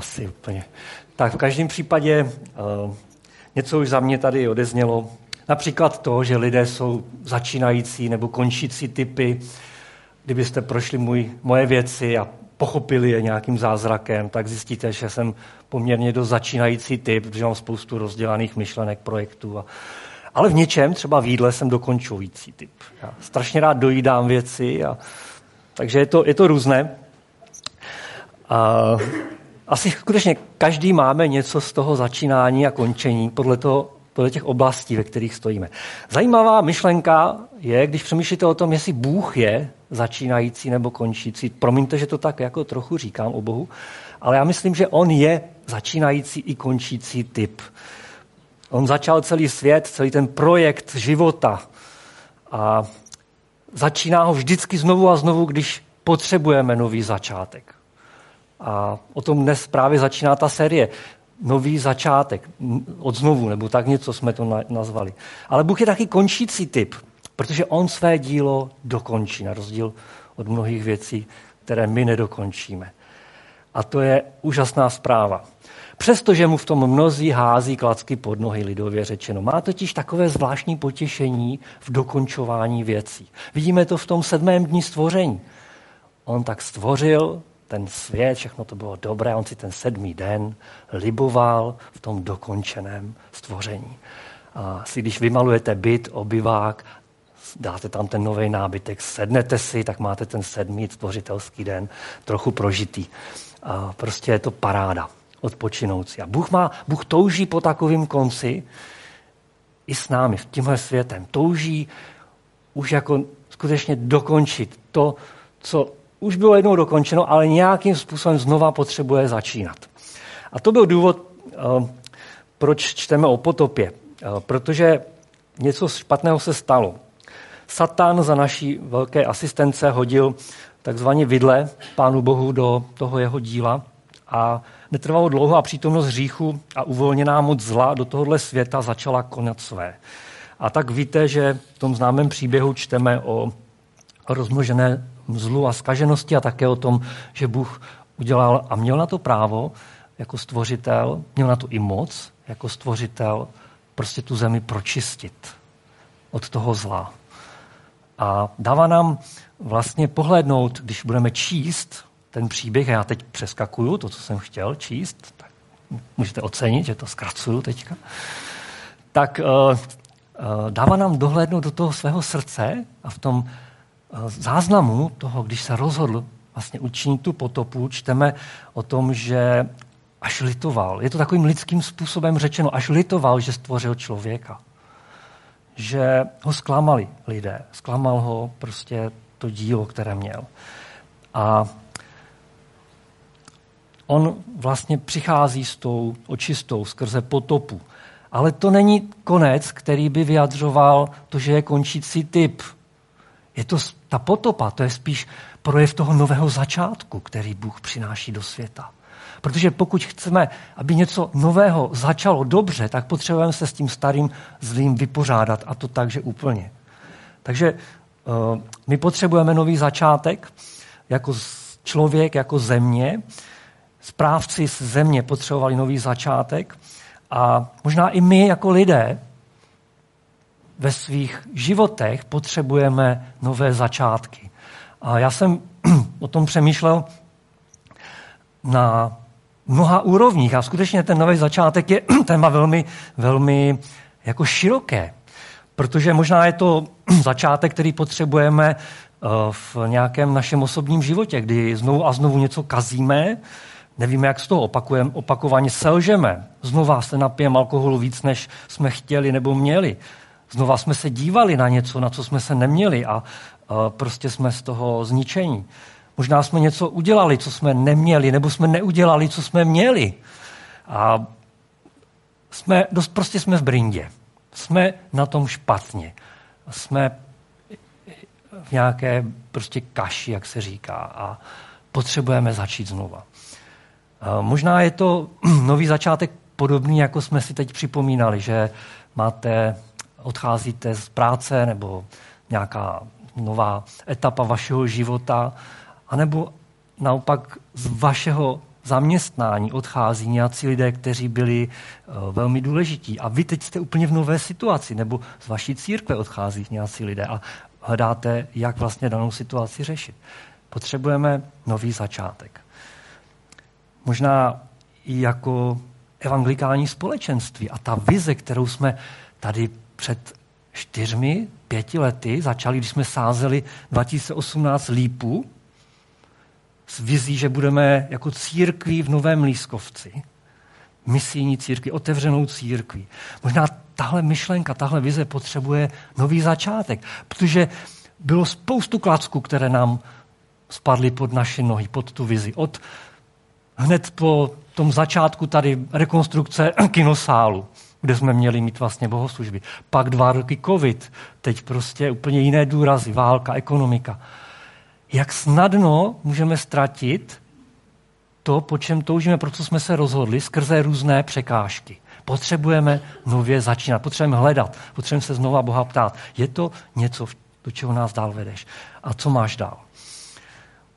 asi úplně. Tak v každém případě něco už za mě tady odeznělo. Například to, že lidé jsou začínající nebo končící typy. Kdybyste prošli moje věci a pochopili je nějakým zázrakem, tak zjistíte, že jsem poměrně dost začínající typ, protože mám spoustu rozdělaných myšlenek, projektů. Ale v něčem, třeba v jídle, jsem dokončující typ. Já strašně rád dojídám věci, takže je to různé. Asi skutečně každý máme něco z toho začínání a končení podle těch oblastí, ve kterých stojíme. Zajímavá myšlenka je, když přemýšlíte o tom, jestli Bůh je začínající nebo končící. Promiňte, že to tak jako trochu říkám o Bohu, ale já myslím, že on je začínající i končící typ. On začal celý svět, celý ten projekt života a začíná ho vždycky znovu a znovu, když potřebujeme nový začátek. A o tom dnes právě začíná ta série. Nový začátek, od znovu, nebo tak něco jsme to nazvali. Ale Bůh je taky končící typ, protože on své dílo dokončí, na rozdíl od mnohých věcí, které my nedokončíme. A to je úžasná zpráva. Přestože mu v tom mnozí hází klacky pod nohy, lidově řečeno. Má totiž takové zvláštní potěšení v dokončování věcí. Vidíme to v tom 7. dni stvoření. On tak stvořil ten svět, všechno to bylo dobré, on si ten 7. den liboval v tom dokončeném stvoření. A si, když vymalujete byt, obývák, dáte tam ten nový nábytek, sednete si, tak máte ten 7. stvořitelský den trochu prožitý. A prostě je to paráda, odpočinoucí. A Bůh touží po takovém konci i s námi, s tímhle světem. Touží už jako skutečně dokončit to, co už bylo jednou dokončeno, ale nějakým způsobem znova potřebuje začínat. A to byl důvod, proč čteme o potopě. Protože něco špatného se stalo. Satan za naší velké asistence hodil takzvaně vidle Pánu Bohu do toho jeho díla a netrvalo dlouho a přítomnost hříchu a uvolněná moc zla do tohohle světa začala konat své. A tak víte, že v tom známém příběhu čteme o rozmnožené zlu a zkaženosti a také o tom, že Bůh udělal a měl na to právo jako stvořitel, měl na to i moc jako stvořitel prostě tu zemi pročistit od toho zla. A dává nám vlastně pohlédnout, když budeme číst ten příběh, a já teď přeskakuju to, co jsem chtěl číst, tak můžete ocenit, že to zkracuju teďka, tak dává nám dohlédnout do toho svého srdce a v tom záznamu toho, když se rozhodl vlastně učinit tu potopu, čteme o tom, že až litoval. Je to takovým lidským způsobem řečeno, až litoval, že stvořil člověka. Že ho zklamali lidé. Zklamal ho prostě to dílo, které měl. A on vlastně přichází s tou očistou skrze potopu. Ale to není konec, který by vyjadřoval to, že je končící typ. Je to ta potopa, to je spíš projev toho nového začátku, který Bůh přináší do světa. Protože pokud chceme, aby něco nového začalo dobře, tak potřebujeme se s tím starým zlým vypořádat a to takže úplně. Takže my potřebujeme nový začátek jako člověk, jako země. Správci z země potřebovali nový začátek a možná i my jako lidé ve svých životech potřebujeme nové začátky. A já jsem o tom přemýšlel na mnoha úrovních a skutečně ten nový začátek je téma velmi, velmi jako široké, protože možná je to začátek, který potřebujeme v nějakém našem osobním životě, kdy znovu a znovu něco kazíme, nevíme, jak z toho opakovaně selžeme, znova se napijeme alkoholu víc, než jsme chtěli nebo měli. Znova jsme se dívali na něco, na co jsme se neměli a prostě jsme z toho zničení. Možná jsme něco udělali, co jsme neměli, nebo jsme neudělali, co jsme měli. A prostě jsme v brindě. Jsme na tom špatně. Jsme v nějaké prostě kaši, jak se říká, a potřebujeme začít znova. Možná je to nový začátek podobný, jako jsme si teď připomínali, že odcházíte z práce nebo nějaká nová etapa vašeho života, anebo naopak z vašeho zaměstnání odchází nějací lidé, kteří byli velmi důležití. A vy teď jste úplně v nové situaci, nebo z vaší církve odchází nějací lidé a hledáte, jak vlastně danou situaci řešit. Potřebujeme nový začátek. Možná i jako evangelikální společenství. A ta vize, kterou jsme tady před 4-5 lety začali, když jsme sázeli 2018 lípu, s vizí, že budeme jako církví v Novém Lískovci, misijní církví, otevřenou církví. Možná tahle myšlenka, tahle vize potřebuje nový začátek, protože bylo spoustu klacků, které nám spadly pod naše nohy, pod tu vizi. Od hned po tom začátku tady rekonstrukce kinosálu, kde jsme měli mít vlastně bohoslužby. Pak 2 roky covid, teď prostě úplně jiné důrazy, válka, ekonomika. Jak snadno můžeme ztratit to, po čem toužíme, pro co jsme se rozhodli, skrze různé překážky. Potřebujeme nově začínat, potřebujeme hledat, potřebujeme se znova Boha ptát. Je to něco, do čeho nás dál vedeš? A co máš dál?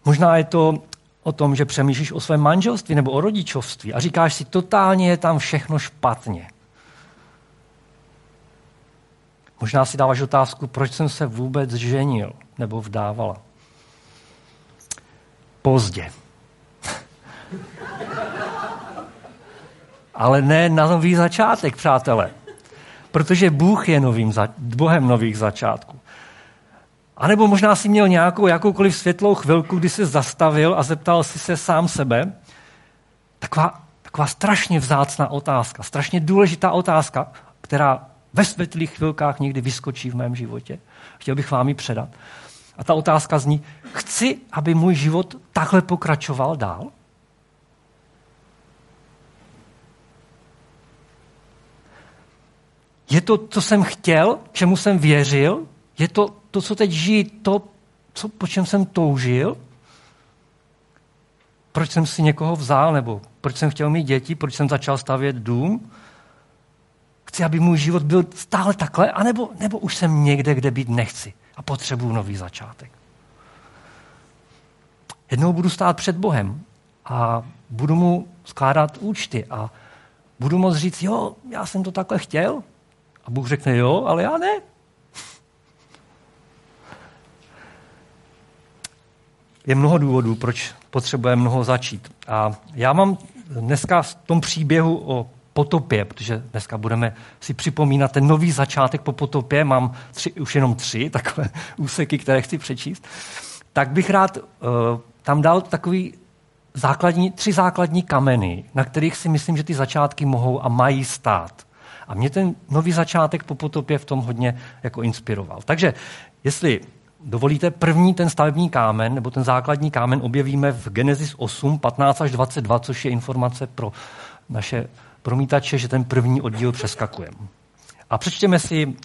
Možná je to o tom, že přemýšlíš o svém manželství nebo o rodičovství a říkáš si, totálně je tam všechno špatně. Možná si dáváš otázku, proč jsem se vůbec ženil nebo vdávala. Pozdě. Ale ne na nový začátek, přátelé. Protože Bůh je Bohem nových začátků. A nebo možná si měl nějakou jakoukoliv světlou chvilku, kdy se zastavil a zeptal si se sám sebe. Taková strašně vzácná otázka, strašně důležitá otázka, která ve světlých chvilkách někdy vyskočí v mém životě. Chtěl bych vám ji předat. A ta otázka zní, chci, aby můj život takhle pokračoval dál? Je to, co jsem chtěl, čemu jsem věřil? Je to co teď žiji, po čem jsem toužil? Proč jsem si někoho vzal, nebo proč jsem chtěl mít děti, proč jsem začal stavět dům? Chci, aby můj život byl stále takhle, anebo už jsem někde, kde být nechci a potřebuju nový začátek. Jednou budu stát před Bohem a budu mu skládat účty a budu moct říct, jo, já jsem to takhle chtěl. A Bůh řekne, jo, ale já ne. Je mnoho důvodů, proč potřebuje mnoho začít. A já mám dneska v tom příběhu o potopě, protože dneska budeme si připomínat ten nový začátek po potopě, mám už jenom tři takové úseky, které chci přečíst, tak bych rád tam dal takový tři základní kameny, na kterých si myslím, že ty začátky mohou a mají stát. A mě ten nový začátek po potopě v tom hodně jako inspiroval. Takže jestli dovolíte, první ten stavební kámen, nebo ten základní kámen objevíme v Genesis 8, 15 až 22, což je informace pro naše promítače, že ten první oddíl přeskakujeme. A přečtěme si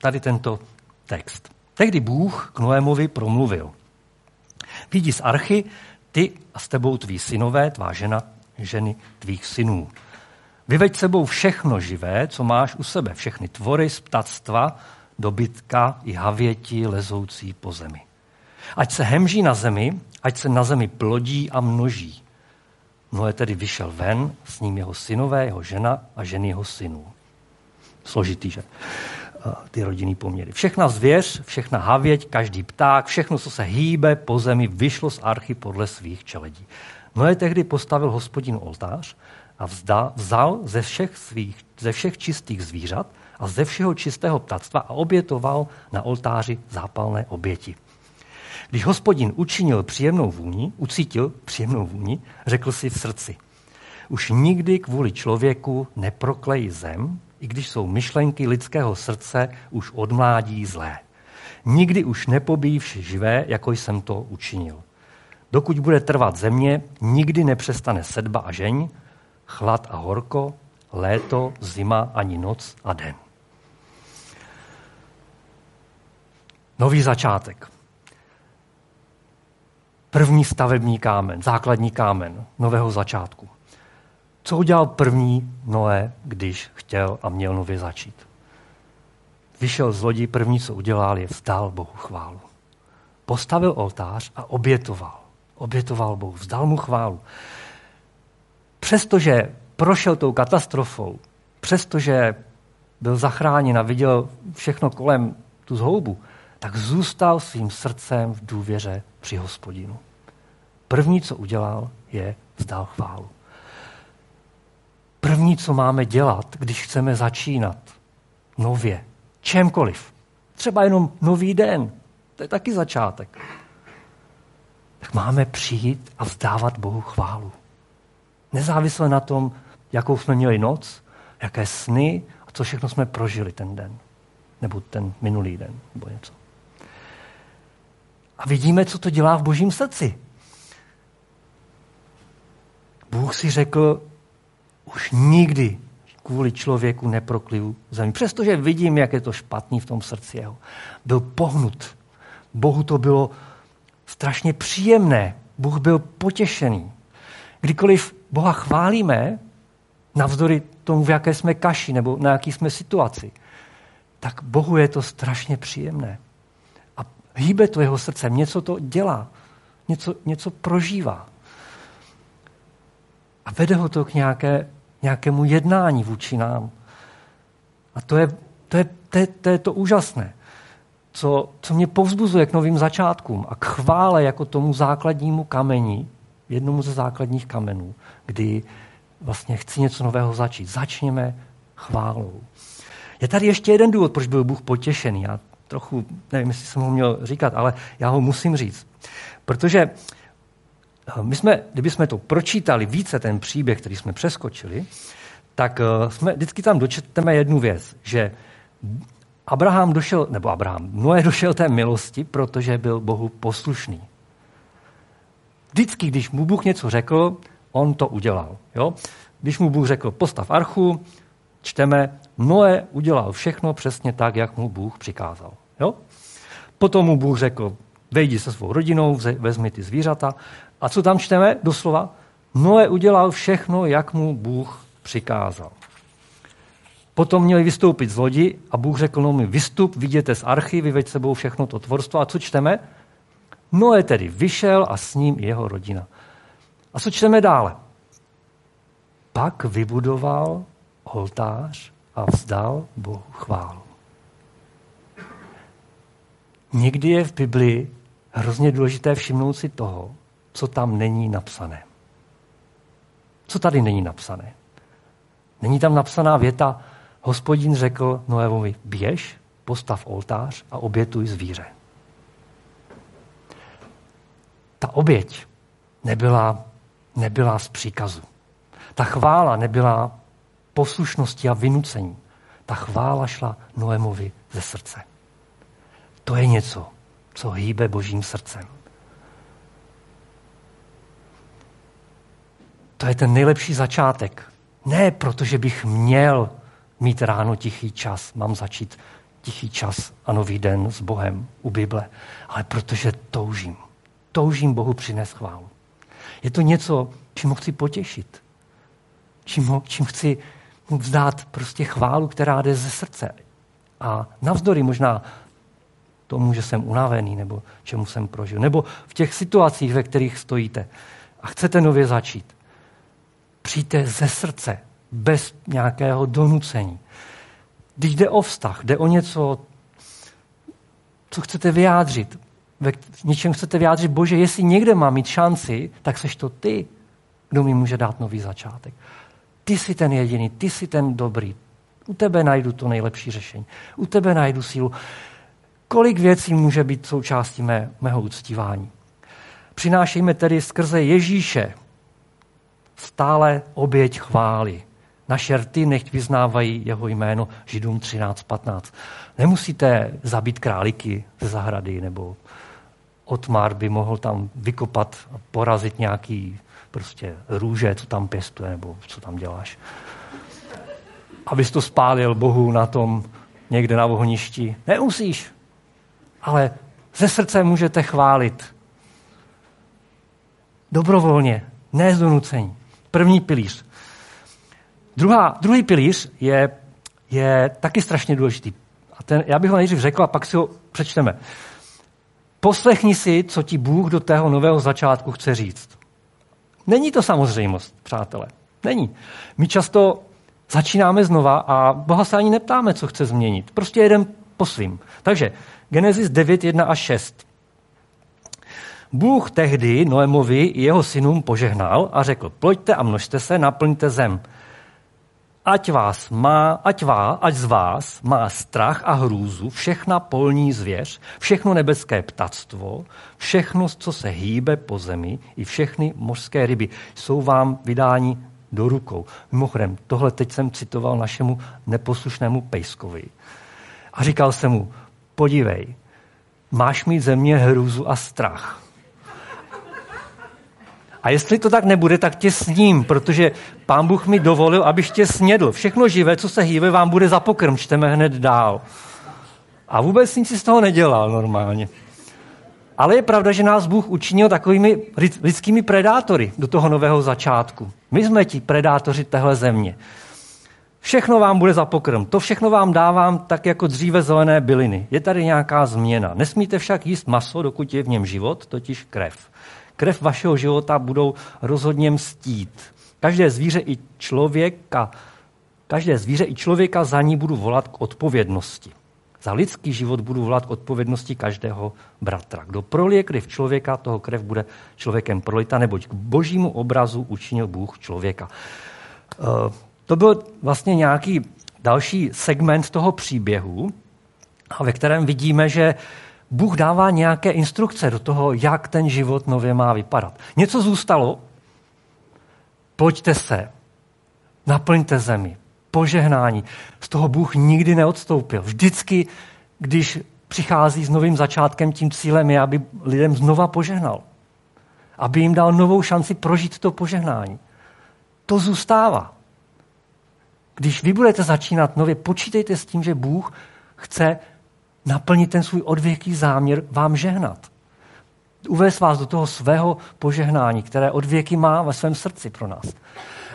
tady tento text. Tehdy Bůh k Noémovi promluvil. Vyjdi z archy, ty a s tebou tví synové, tvá žena, ženy tvých synů. Vyveď sebou všechno živé, co máš u sebe, všechny tvory z ptactva, dobytka i havěti lezoucí po zemi. Ať se hemží na zemi, ať se na zemi plodí a množí. Noé tedy vyšel ven, s ním jeho synové, jeho žena a ženy jeho synů. Složitý, že? Ty rodinný poměry. Všechna zvěř, všechna havěť, každý pták, všechno, co se hýbe po zemi, vyšlo z archy podle svých čeledí. Noé tehdy postavil Hospodinu oltář a vzal ze všech čistých zvířat a ze všeho čistého ptactva a obětoval na oltáři zápalné oběti. Když Hospodin učinil příjemnou vůni, ucítil příjemnou vůni, řekl si v srdci, už nikdy kvůli člověku neproklejí zem, i když jsou myšlenky lidského srdce už od mládí zlé. Nikdy už nepobíjí vše živé, jako jsem to učinil. Dokud bude trvat země, nikdy nepřestane sedba a žeň, chlad a horko, léto, zima, ani noc a den. Nový začátek. První stavební kámen, základní kámen nového začátku. Co udělal první Noé, když chtěl a měl nově začít? Vyšel z lodí, první, co udělal, je vzdal Bohu chválu. Postavil oltář a obětoval. Obětoval Bohu, vzdal mu chválu. přestože prošel tou katastrofou, přestože byl zachráněn a viděl všechno kolem tu zhoubu, tak zůstal svým srdcem v důvěře při Hospodinu. První, co udělal, je vzdal chválu. První, co máme dělat, když chceme začínat nově, čemkoliv, třeba jenom nový den, to je taky začátek, tak máme přijít a vzdávat Bohu chválu. Nezávisle na tom, jakou jsme měli noc, jaké sny a co všechno jsme prožili ten den, nebo ten minulý den, nebo něco. A vidíme, co to dělá v Božím srdci. Bůh si řekl, už nikdy kvůli člověku neprokliju zemi. Přestože vidím, jak je to špatný v tom srdci jeho. Byl pohnut. Bohu to bylo strašně příjemné. Bůh byl potěšený. Kdykoliv Boha chválíme, navzdory tomu, v jaké jsme kaši nebo na jaký jsme situaci, tak Bohu je to strašně příjemné. A hýbe to jeho srdcem. Něco to dělá. Něco prožívá. A vede ho to k nějakému jednání vůči nám. A to je to úžasné, co mě povzbuzuje k novým začátkům a k chvále jako tomu základnímu kameni, jednomu ze základních kamenů, kdy vlastně chci něco nového začít. Začněme chválou. Je tady ještě jeden důvod, proč byl Bůh potěšený. Já trochu, nevím, jestli jsem ho měl říkat, ale já ho musím říct. Protože kdybychom to pročítali více, ten příběh, který jsme přeskočili, tak jsme vždycky tam dočteme jednu věc, že Noé došel té milosti, protože byl Bohu poslušný. Vždycky, když mu Bůh něco řekl, on to udělal. Jo? Když mu Bůh řekl, postav archu, čteme, Noé udělal všechno přesně tak, jak mu Bůh přikázal. Jo? Potom mu Bůh řekl, vejdi se svou rodinou, vezmi ty zvířata. A co tam čteme? Doslova. Noé udělal všechno, jak mu Bůh přikázal. Potom měli vystoupit z lodi a Bůh řekl Noému, vystup, vyjděte z archy, vyveď sebou všechno to tvorstvo. A co čteme? Noé tedy vyšel a s ním i jeho rodina. A co čteme dále? Pak vybudoval oltář a vzdal Bohu chválu. Někdy je v Biblii hrozně důležité všimnout si toho, co tam není napsané. Co tady není napsané? Není tam napsaná věta, Hospodin řekl Noévovi, běž, postav oltář a obětuj zvíře. Ta oběť nebyla z příkazu. Ta chvála nebyla poslušnosti a vynucení. Ta chvála šla Noémovi ze srdce. To je něco, co hýbe Božím srdcem. To je ten nejlepší začátek. Ne proto, že bych měl mít ráno tichý čas, mám začít tichý čas a nový den s Bohem u Bible, ale protože toužím. Toužím Bohu přinést chválu. Je to něco, čím ho chci potěšit. Čím chci mu vzdát prostě chválu, která jde ze srdce. A navzdory možná tomu, že jsem unavený, nebo čemu jsem prožil. Nebo v těch situacích, ve kterých stojíte a chcete nově začít. Přijďte ze srdce, bez nějakého donucení. Když jde o vztah, jde o něco, co chcete vyjádřit, v něčem chcete vyjádřit, Bože, jestli někde mám mít šanci, tak seš to ty, kdo mi může dát nový začátek. Ty jsi ten jediný, ty jsi ten dobrý. U tebe najdu to nejlepší řešení. U tebe najdu sílu. Kolik věcí může být součástí mého uctívání? Přinášejme tedy skrze Ježíše stále oběť chvály. Naše rty nechť vyznávají jeho jméno, Židům 13:15. Nemusíte zabít králíky ze zahrady, nebo Otmar by mohl tam vykopat a porazit nějaký prostě růže, co tam pěstuje, nebo co tam děláš. Abys to spálil Bohu na tom někde na ohništi. Nemusíš, ale ze srdce můžete chválit. Dobrovolně, ne z donucení. První pilíř. Druhý pilíř je taky strašně důležitý. A ten, já bych ho nejdřív řekl a pak si ho přečteme. Poslechni si, co ti Bůh do tého nového začátku chce říct. Není to samozřejmost, přátelé. Není. My často začínáme znova a Boha se ani neptáme, co chce změnit. Prostě jedem po svým. Takže Genesis 9, 1 a 6. Bůh tehdy Noemovi i jeho synům požehnal a řekl, ploďte a množte se, naplňte zem. Ať z vás má strach a hrůzu všechna polní zvěř, všechno nebeské ptactvo, všechno, co se hýbe po zemi, i všechny mořské ryby jsou vám vydáni do rukou. Mimochodem, tohle teď jsem citoval našemu neposlušnému Pejskovi. A říkal jsem mu, podívej, máš mít ze mě hrůzu a strach. A jestli to tak nebude, tak tě sním, protože Pán Bůh mi dovolil, abych tě snědl. Všechno živé, co se hýbe, vám bude za pokrm. Čteme hned dál. A vůbec nic si z toho nedělal normálně. Ale je pravda, že nás Bůh učinil takovými lidskými predátory do toho nového začátku. My jsme ti predátoři téhle země. Všechno vám bude za pokrm. To všechno vám dávám tak jako dříve zelené byliny. Je tady nějaká změna. Nesmíte však jíst maso, dokud je v něm život, totiž krev. Krev vašeho života budou rozhodně mstít. Každé zvíře i člověka za ní budu volat k odpovědnosti. Za lidský život budu volat k odpovědnosti každého bratra. Kdo prolije krev člověka, toho krev bude člověkem prolita, neboť k božímu obrazu učinil Bůh člověka. To byl vlastně nějaký další segment toho příběhu, ve kterém vidíme, že Bůh dává nějaké instrukce do toho, jak ten život nově má vypadat. Něco zůstalo, pojďte se, naplňte zemi, požehnání. Z toho Bůh nikdy neodstoupil. Vždycky, když přichází s novým začátkem, tím cílem je, aby lidem znova požehnal. Aby jim dal novou šanci prožít to požehnání. To zůstává. Když vy budete začínat nově, počítejte s tím, že Bůh chce naplnit ten svůj odvěký záměr vám žehnat. Uvést vás do toho svého požehnání, které odvěky má ve svém srdci pro nás.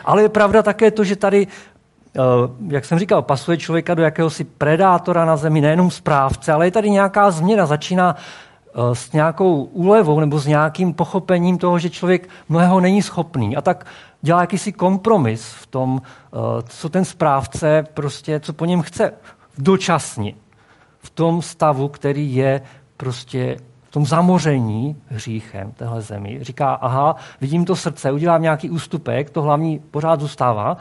Ale je pravda také to, že tady, jak jsem říkal, pasuje člověka do jakéhosi predátora na zemi, nejenom správce, ale je tady nějaká změna, začíná s nějakou úlevou nebo s nějakým pochopením toho, že člověk mnohého není schopný. A tak dělá jakýsi kompromis v tom, co ten správce prostě, co po něm chce dočasně. V tom stavu, který je prostě v tom zamoření hříchem téhle zemi. Říká, aha, vidím to srdce, udělám nějaký ústupek, to hlavní pořád zůstává,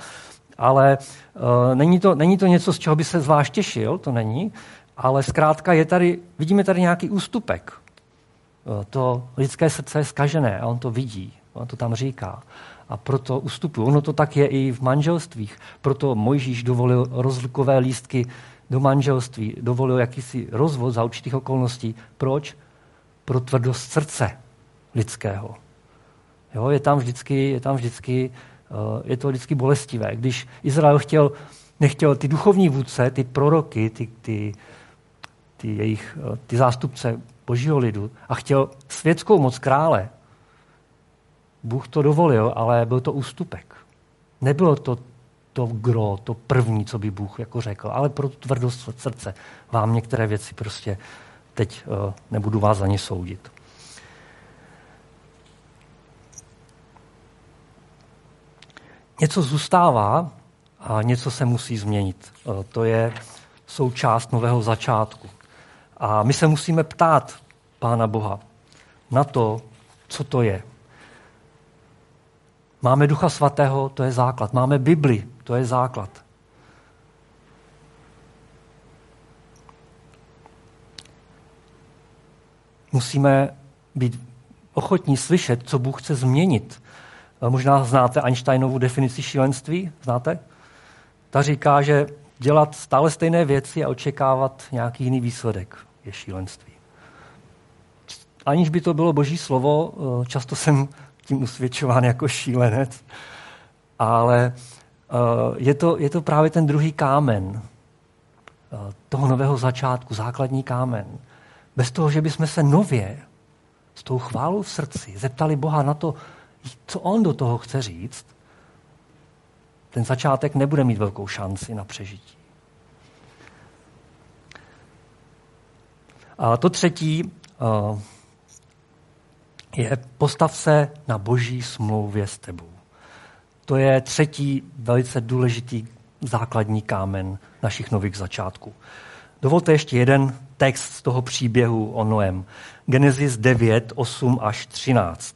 ale není to něco, z čeho by se zvlášť těšil, to není, ale zkrátka vidíme tady nějaký ústupek. To lidské srdce je zkažené a on to vidí, on to tam říká. A proto ustupuje. Ono to tak je i v manželstvích. Proto Mojžíš dovolil rozlukové lístky do manželství, dovolil jakýsi rozvod za určitých okolností. Proč? Pro tvrdost srdce lidského. Jo, je to vždycky bolestivé. Když Izrael nechtěl ty duchovní vůdce, ty proroky, ty zástupce božího lidu a chtěl světskou moc krále, Bůh to dovolil, ale byl to ústupek. Nebylo to gro, to první, co by Bůh jako řekl, ale pro tvrdost srdce vám některé věci prostě teď nebudu vás za ně soudit. Něco zůstává a něco se musí změnit. To je součást nového začátku. A my se musíme ptát Pána Boha na to, co to je. Máme Ducha Svatého, to je základ. Máme Bibli, to je základ. Musíme být ochotní slyšet, co Bůh chce změnit. Možná znáte Einsteinovu definici šílenství, znáte? Ta říká, že dělat stále stejné věci a očekávat nějaký jiný výsledek je šílenství. Aniž by to bylo Boží slovo, často jsem tím usvědčován jako šílenec, ale je to právě ten druhý kámen toho nového začátku, základní kámen. Bez toho, že bychom se nově s tou chválou v srdci zeptali Boha na to, co on do toho chce říct, ten začátek nebude mít velkou šanci na přežití. A to třetí je postav se na boží smlouvě s tebou. To je třetí velice důležitý základní kámen našich nových začátků. Dovolte ještě jeden text z toho příběhu o Noem. Genesis 9, 8 až 13.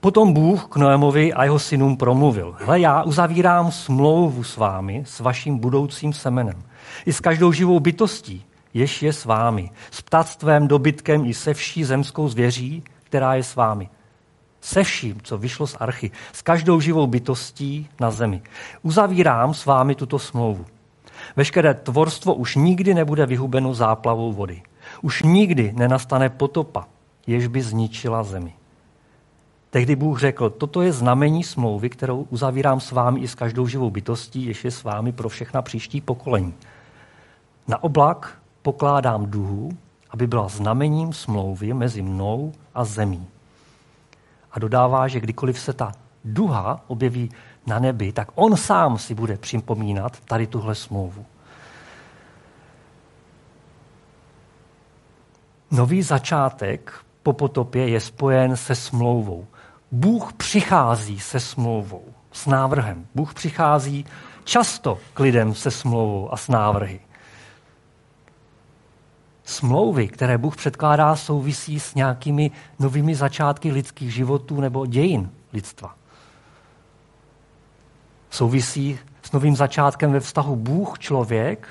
Potom Bůh k Noemovi a jeho synům promluvil. Hle, já uzavírám smlouvu s vámi, s vaším budoucím semenem. I s každou živou bytostí, jež je s vámi. S ptactvem, dobytkem i se vší zemskou zvěří, která je s vámi. Se vším, co vyšlo z archy. S každou živou bytostí na zemi. Uzavírám s vámi tuto smlouvu. Veškeré tvorstvo už nikdy nebude vyhubeno záplavou vody. Už nikdy nenastane potopa, jež by zničila zemi. Tehdy Bůh řekl, toto je znamení smlouvy, kterou uzavírám s vámi i s každou živou bytostí, jež je s vámi pro všechna příští pokolení. Na oblak pokládám duhu, aby byla znamením smlouvy mezi mnou a zemí. A dodává, že kdykoliv se ta duha objeví na nebi, tak on sám si bude připomínat tady tuhle smlouvu. Nový začátek po potopě je spojen se smlouvou. Bůh přichází se smlouvou, s návrhem. Bůh přichází často k lidem se smlouvou a s návrhy. Smlouvy, které Bůh předkládá, souvisí s nějakými novými začátky lidských životů nebo dějin lidstva. Souvisí s novým začátkem ve vztahu Bůh-člověk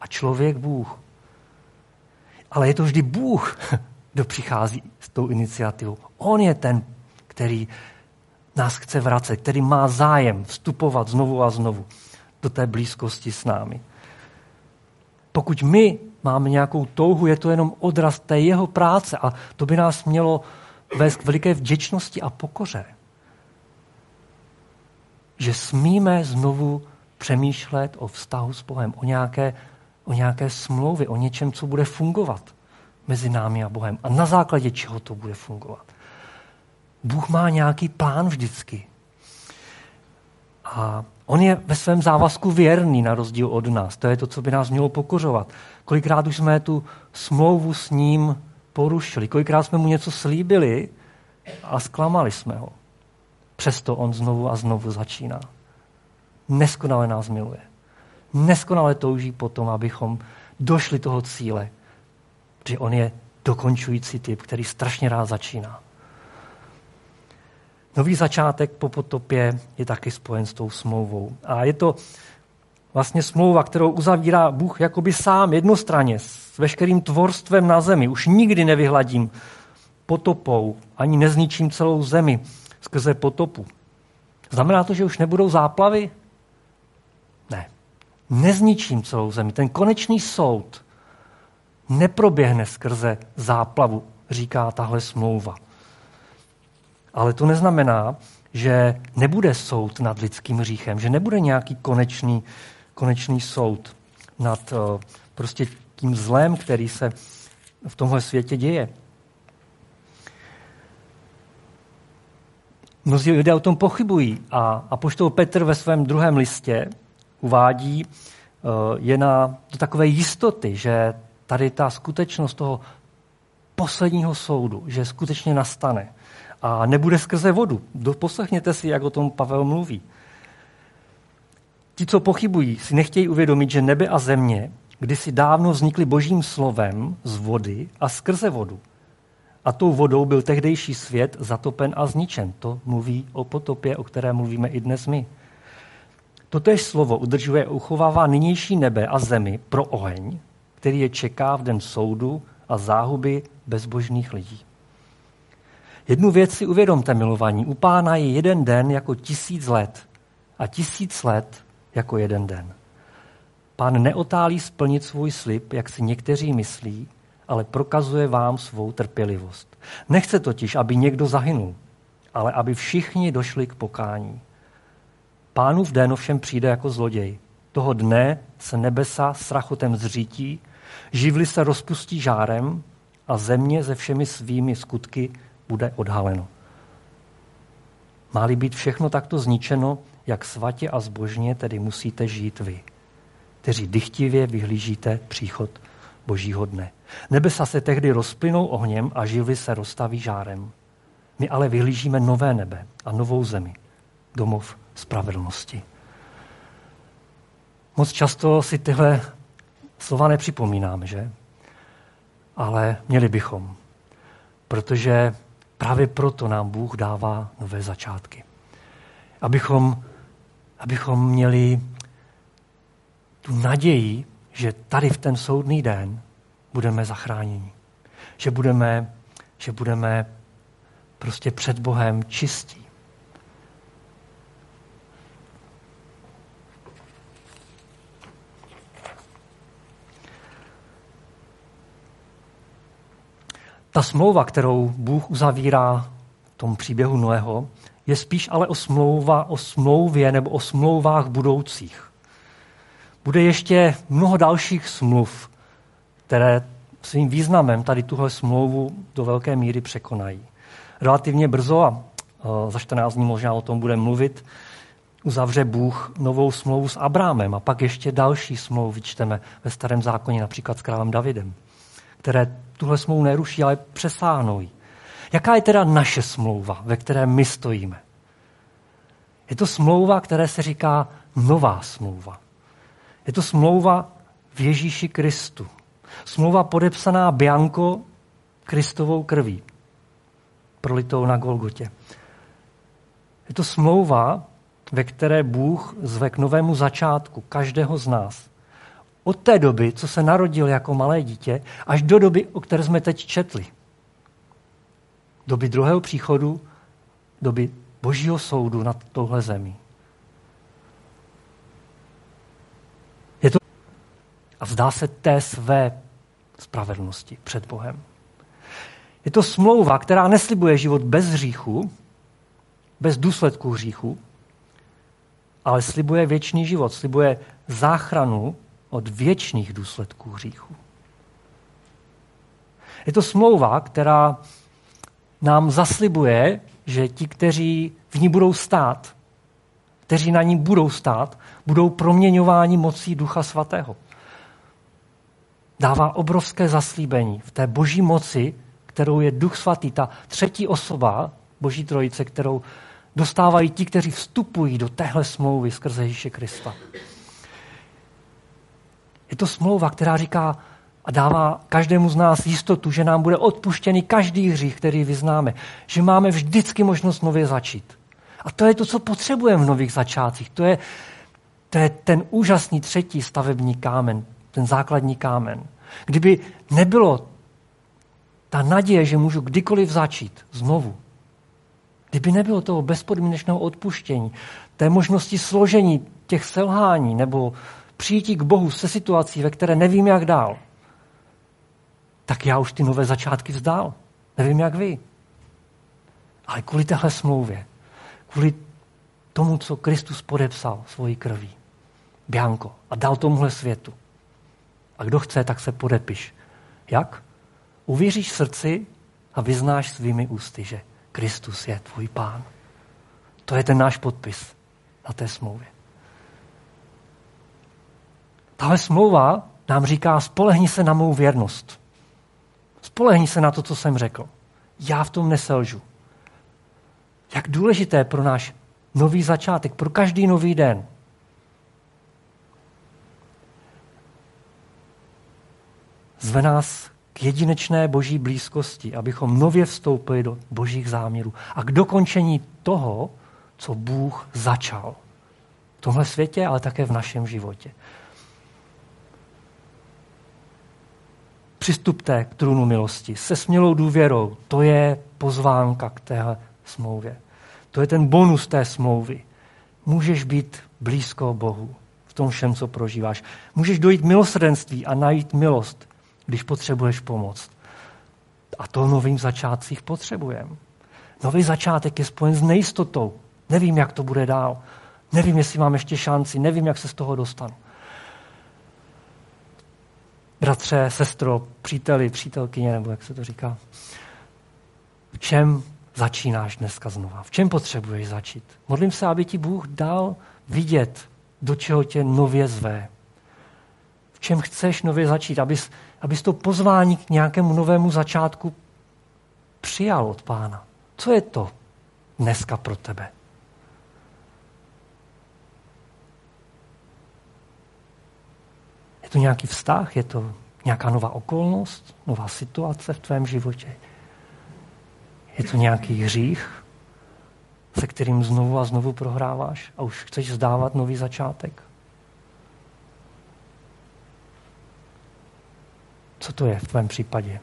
a člověk-Bůh. Ale je to vždy Bůh, kdo přichází s tou iniciativou. On je ten, který nás chce vracet, který má zájem vstupovat znovu a znovu do té blízkosti s námi. Pokud my máme nějakou touhu, je to jenom odraz té jeho práce a to by nás mělo vést k veliké vděčnosti a pokoře. Že smíme znovu přemýšlet o vztahu s Bohem, o nějaké smlouvě, o něčem, co bude fungovat mezi námi a Bohem a na základě čeho to bude fungovat. Bůh má nějaký plán vždycky. A on je ve svém závazku věrný na rozdíl od nás. To je to, co by nás mělo pokořovat. Kolikrát už jsme tu smlouvu s ním porušili, kolikrát jsme mu něco slíbili a zklamali jsme ho. Přesto on znovu a znovu začíná. Neskonale nás miluje. Neskonale touží potom, abychom došli toho cíle, protože on je dokončující typ, který strašně rád začíná. Nový začátek po potopě je taky spojen s tou smlouvou. A je to vlastně smlouva, kterou uzavírá Bůh jakoby sám jednostranně s veškerým tvorstvem na zemi. Už nikdy nevyhladím potopou, ani nezničím celou zemi skrze potopu. Znamená to, že už nebudou záplavy? Ne. Nezničím celou zemi. Ten konečný soud neproběhne skrze záplavu, říká tahle smlouva. Ale to neznamená, že nebude soud nad lidským hříchem, že nebude nějaký konečný soud nad prostě tím zlem, který se v tomhle světě děje. Mnozí lidé o tom pochybují a apoštol Petr ve svém druhém listě uvádí do takové jistoty, že tady ta skutečnost toho posledního soudu, že skutečně nastane a nebude skrze vodu. Poslechněte si, jak o tom Pavel mluví. Ti, co pochybují, si nechtějí uvědomit, že nebe a země kdysi dávno vznikly božím slovem z vody a skrze vodu. A tou vodou byl tehdejší svět zatopen a zničen. To mluví o potopě, o které mluvíme i dnes my. Totéž slovo udržuje a uchovává nynější nebe a zemi pro oheň, který je čeká v den soudu a záhuby bezbožných lidí. Jednu věc si uvědomte, milovaní. U Pána je jeden den jako 1000 let a 1000 let jako jeden den. Pán neotálí splnit svůj slib, jak si někteří myslí, ale prokazuje vám svou trpělivost. Nechce totiž, aby někdo zahynul, ale aby všichni došli k pokání. Pánův den ovšem přijde jako zloděj. Toho dne se nebesa s rachotem zřítí, živly se rozpustí žárem a země se všemi svými skutky bude odhaleno. Má-li být všechno takto zničeno, jak svatě a zbožně, tedy musíte žít vy, kteří dychtivě vyhlížíte příchod božího dne. Nebesa se tehdy rozplynou ohněm a živly se roztaví žárem. My ale vyhlížíme nové nebe a novou zemi, domov spravedlnosti. Moc často si tyhle slova nepřipomínám, že? Ale měli bychom, protože právě proto nám Bůh dává nové začátky. Abychom měli tu naději, že tady v ten soudný den budeme zachráněni. Že budeme prostě před Bohem čistí. Ta smlouva, kterou Bůh uzavírá v tom příběhu Noého, je spíš ale o smlouvě nebo o smlouvách budoucích. Bude ještě mnoho dalších smluv, které svým významem tady tuhle smlouvu do velké míry překonají. Relativně brzo, a za 14 dní možná o tom bude mluvit, uzavře Bůh novou smlouvu s Abrámem a pak ještě další smlouvu vyčteme ve Starém zákoně, například s králem Davidem, které tuhle smlouvu neruší, ale přesáhnou ji. Jaká je teda naše smlouva, ve které my stojíme? Je to smlouva, které se říká nová smlouva. Je to smlouva v Ježíši Kristu. Smlouva podepsaná bianco Kristovou krví, prolitou na Golgotě. Je to smlouva, ve které Bůh zve k novému začátku každého z nás. Od té doby, co se narodil jako malé dítě, až do doby, o které jsme teď četli. Doby druhého příchodu, doby Božího soudu nad touhle zemí. A vzdá se té své spravedlnosti před Bohem. Je to smlouva, která neslibuje život bez hříchu, bez důsledků hříchu, ale slibuje věčný život, slibuje záchranu od věčných důsledků hříchu. Je to smlouva, která nám zaslibuje, že ti, kteří v ní budou stát, kteří na ní budou stát, budou proměňováni mocí Ducha Svatého. Dává obrovské zaslíbení v té Boží moci, kterou je Duch Svatý, ta třetí osoba Boží trojice, kterou dostávají ti, kteří vstupují do téhle smlouvy skrze Ježíše Krista. Je to smlouva, která říká a dává každému z nás jistotu, že nám bude odpuštěný každý hřích, který vyznáme, že máme vždycky možnost nově začít. A to je to, co potřebujeme v nových začátcích. To je ten úžasný třetí stavební kámen, ten základní kámen. Kdyby nebylo ta naděje, že můžu kdykoliv začít znovu, kdyby nebylo toho bezpodmínečného odpuštění, té možnosti složení těch selhání nebo přijítí k Bohu se situací, ve které nevím, jak dál, tak já už ty nové začátky vzdál. Nevím, jak vy. Ale kvůli téhle smlouvě, kvůli tomu, co Kristus podepsal svojí krví, bianco, a dal tomuhle světu. A kdo chce, tak se podepiš. Jak? Uvěříš srdci a vyznáš svými ústy, že Kristus je tvůj Pán. To je ten náš podpis na té smlouvě. Tahle smlouva nám říká, spolehni se na mou věrnost. Spolehni se na to, co jsem řekl. Já v tom neselžu. Jak důležité pro náš nový začátek, pro každý nový den. Zve nás k jedinečné Boží blízkosti, abychom nově vstoupili do Božích záměrů a k dokončení toho, co Bůh začal. V tomhle světě, ale také v našem životě. Přistupte k trůnu milosti se smělou důvěrou. To je pozvánka k téhle smlouvě. To je ten bonus té smlouvy. Můžeš být blízko Bohu v tom všem, co prožíváš. Můžeš dojít milosrdenství a najít milost, když potřebuješ pomoc. A to v nových začátcích potřebujeme. Nový začátek je spojen s nejistotou. Nevím, jak to bude dál. Nevím, jestli mám ještě šanci. Nevím, jak se z toho dostanu. Bratře, sestro, příteli, přítelkyně, nebo jak se to říká. V čem začínáš dneska znova? V čem potřebuješ začít? Modlím se, aby ti Bůh dal vidět, do čeho tě nově zve. V čem chceš nově začít, abys to pozvání k nějakému novému začátku přijal od Pána. Co je to dneska pro tebe? Je to nějaký vztah? Je to nějaká nová okolnost? Nová situace v tvém životě? Je to nějaký hřích, se kterým znovu a znovu prohráváš a už chceš zdávat nový začátek? Co to je v tvém případě?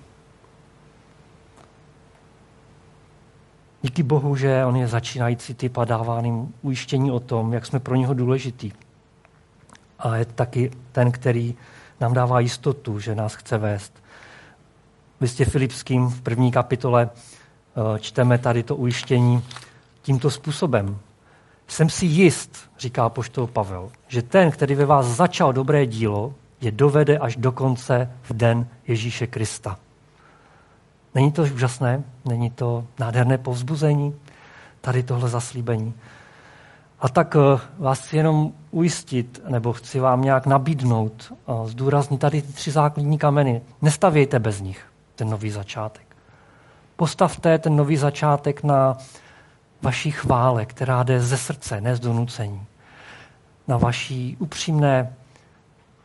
Díky Bohu, že on je začínající typ a dává jim ujištění o tom, jak jsme pro něho důležití. A je taky ten, který nám dává jistotu, že nás chce vést. V listě Filipským v 1. kapitole čteme tady to ujištění tímto způsobem. Jsem si jist, říká apoštol Pavel, že ten, který ve vás začal dobré dílo, je dovede až do konce v den Ježíše Krista. Není to úžasné? Není to nádherné povzbuzení? Tady tohle zaslíbení. A tak vás chci jenom ujistit, nebo chci vám nějak nabídnout, zdůraznit tady ty 3 základní kameny. Nestavějte bez nich ten nový začátek. Postavte ten nový začátek na vaší chvále, která jde ze srdce, ne z donucení. Na vaší upřímné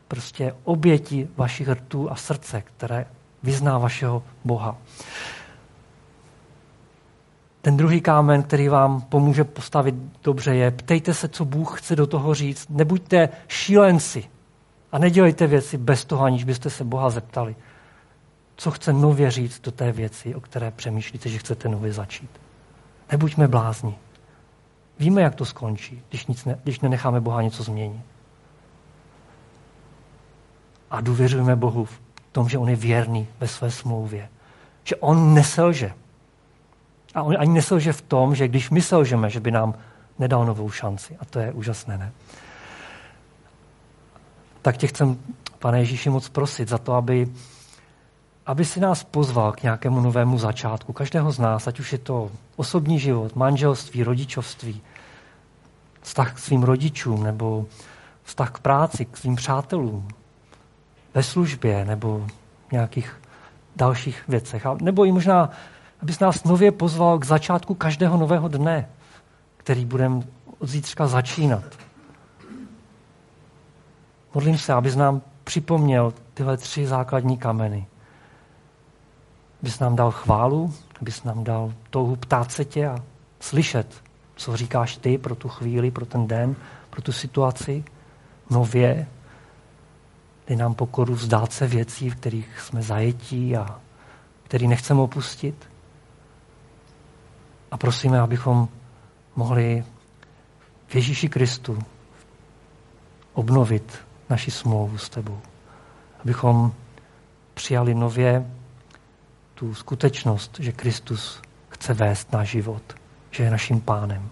prostě oběti vašich rtů a srdce, které vyzná vašeho Boha. Ten druhý kámen, který vám pomůže postavit dobře, je ptejte se, co Bůh chce do toho říct. Nebuďte šílenci a nedělejte věci bez toho, aniž byste se Boha zeptali, co chce nově říct do té věci, o které přemýšlíte, že chcete nově začít. Nebuďme blázni. Víme, jak to skončí, když nenecháme Boha něco změnit. A důvěřujeme Bohu v tom, že on je věrný ve své smlouvě. Že on neselže. A on ani neselže v tom, že když my selžeme, že by nám nedal novou šanci. A to je úžasné, ne? Tak tě chcem, Pane Ježíši, moc prosit za to, aby si nás pozval k nějakému novému začátku. Každého z nás, ať už je to osobní život, manželství, rodičovství, vztah k svým rodičům nebo vztah k práci, k svým přátelům, ve službě nebo nějakých dalších věcech. Nebo i možná, abys nás nově pozval k začátku každého nového dne, který budeme od zítřka začínat. Modlím se, abys nám připomněl tyhle 3 základní kameny. Abys nám dal chválu, abys nám dal touhu ptát se tě a slyšet, co říkáš ty pro tu chvíli, pro ten den, pro tu situaci nově. Dej nám pokoru vzdát se věcí, v kterých jsme zajetí a který nechceme opustit. A prosíme, abychom mohli v Ježíši Kristu obnovit naši smlouvu s tebou. Abychom přijali nově tu skutečnost, že Kristus chce vést náš život, že je naším pánem,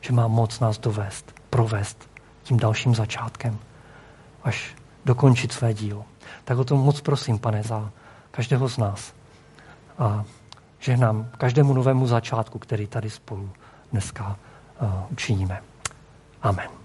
že má moc nás dovést, provést tím dalším začátkem, až dokončit své dílo. Tak o tom moc prosím, Pane, za každého z nás. A žehnám každému novému začátku, který tady spolu dneska učiníme. Amen.